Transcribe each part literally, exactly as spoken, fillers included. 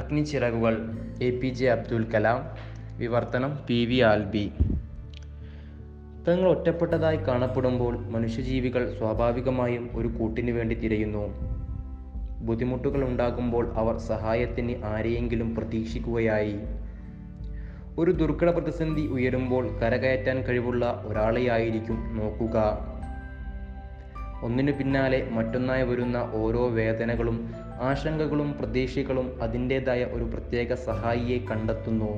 അഗ്നിച്ചിറകുകൾ A P J Abdul Kalam. വിവർത്തനം P V Albi. തങ്ങൾ ഒറ്റപ്പെട്ടതായി കാണപ്പെടുമ്പോൾ മനുഷ്യജീവികൾ സ്വാഭാവികമായും ഒരു കൂട്ടിനു വേണ്ടി തിരയുന്നു. ബുദ്ധിമുട്ടുകൾ ഉണ്ടാകുമ്പോൾ അവർ സഹായത്തിന് ആരെയെങ്കിലും പ്രതീക്ഷിക്കുകയായി. ഒരു ദുർഘട പ്രതിസന്ധി ഉയരുമ്പോൾ കരകയറ്റാൻ കഴിവുള്ള ഒരാളെയായിരിക്കും നോക്കുക. ഒന്നിനു പിന്നാലെ മറ്റൊന്നായി വരുന്ന ഓരോ വേദനകളും ആശങ്കകളും പ്രതീക്ഷകളും അതിൻ്റെതായ ഒരു പ്രത്യേക സഹായിയെ കണ്ടെത്തുന്നു.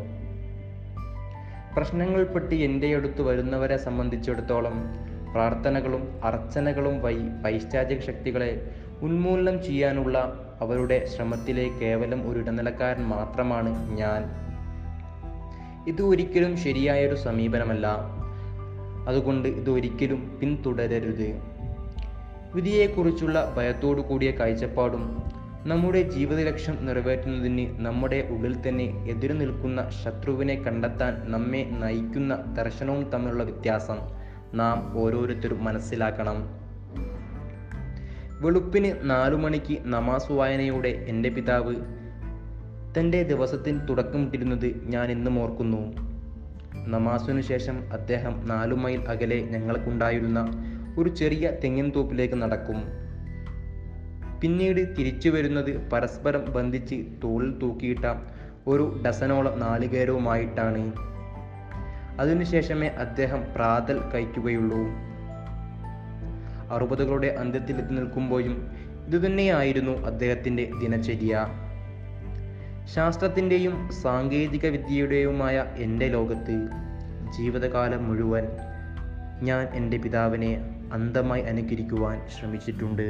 പ്രശ്നങ്ങൾപ്പെട്ട് എൻ്റെ അടുത്ത് വരുന്നവരെ സംബന്ധിച്ചിടത്തോളം പ്രാർത്ഥനകളും അർച്ചനകളും വഴി പൈശാചിക ശക്തികളെ ഉന്മൂലനം ചെയ്യാനുള്ള അവരുടെ ശ്രമത്തിലെ കേവലം ഒരു ഇടനിലക്കാരൻ മാത്രമാണ് ഞാൻ. ഇത് ഒരിക്കലും ശരിയായൊരു സമീപനമല്ല. അതുകൊണ്ട് ഇത് ഒരിക്കലും പിന്തുടരരുത്. വിധിയെക്കുറിച്ചുള്ള ഭയത്തോടു കൂടിയ കാഴ്ചപ്പാടും നമ്മുടെ ജീവിത ലക്ഷ്യം നിറവേറ്റുന്നതിന് നമ്മുടെ ഉള്ളിൽ തന്നെ എതിരു നിൽക്കുന്ന ശത്രുവിനെ കണ്ടെത്താൻ നമ്മെ നയിക്കുന്ന ദർശനവും തമ്മിലുള്ള വ്യത്യാസം നാം ഓരോരുത്തരും മനസ്സിലാക്കണം. വെളുപ്പിന് നാലു മണിക്ക് നമാസ് വായനയുടെ എൻ്റെ പിതാവ് തൻ്റെ ദിവസത്തിന് തുടക്കമിട്ടിരുന്നത് ഞാൻ ഇന്നും ഓർക്കുന്നു. നമാസിനു ശേഷം അദ്ദേഹം നാലു മൈൽ അകലെ ഞങ്ങൾക്കുണ്ടായിരുന്ന ഒരു ചെറിയ തെങ്ങിൻ തോപ്പിലേക്ക് നടക്കും. പിന്നീട് തിരിച്ചു വരുന്നത് പരസ്പരം ബന്ധിച്ച് തോളിൽ തൂക്കിയിട്ട ഒരു ഡസനോളം നാളികേരവുമായിട്ടാണ്. അതിനുശേഷമേ അദ്ദേഹം പ്രാതൽ കഴിക്കുകയുള്ളൂ. അറുപതുകളുടെ അന്ത്യത്തിലെത്തി നിൽക്കുമ്പോഴും ഇതുതന്നെയായിരുന്നു അദ്ദേഹത്തിൻ്റെ ദിനചര്യ. ശാസ്ത്രത്തിൻ്റെയും സാങ്കേതിക വിദ്യയുടെയുമായ എൻ്റെ ലോകത്ത് ജീവിതകാലം മുഴുവൻ ഞാൻ എൻ്റെ പിതാവിനെ അന്ധമായി അനുകരിക്കുവാൻ ശ്രമിച്ചിട്ടുണ്ട്.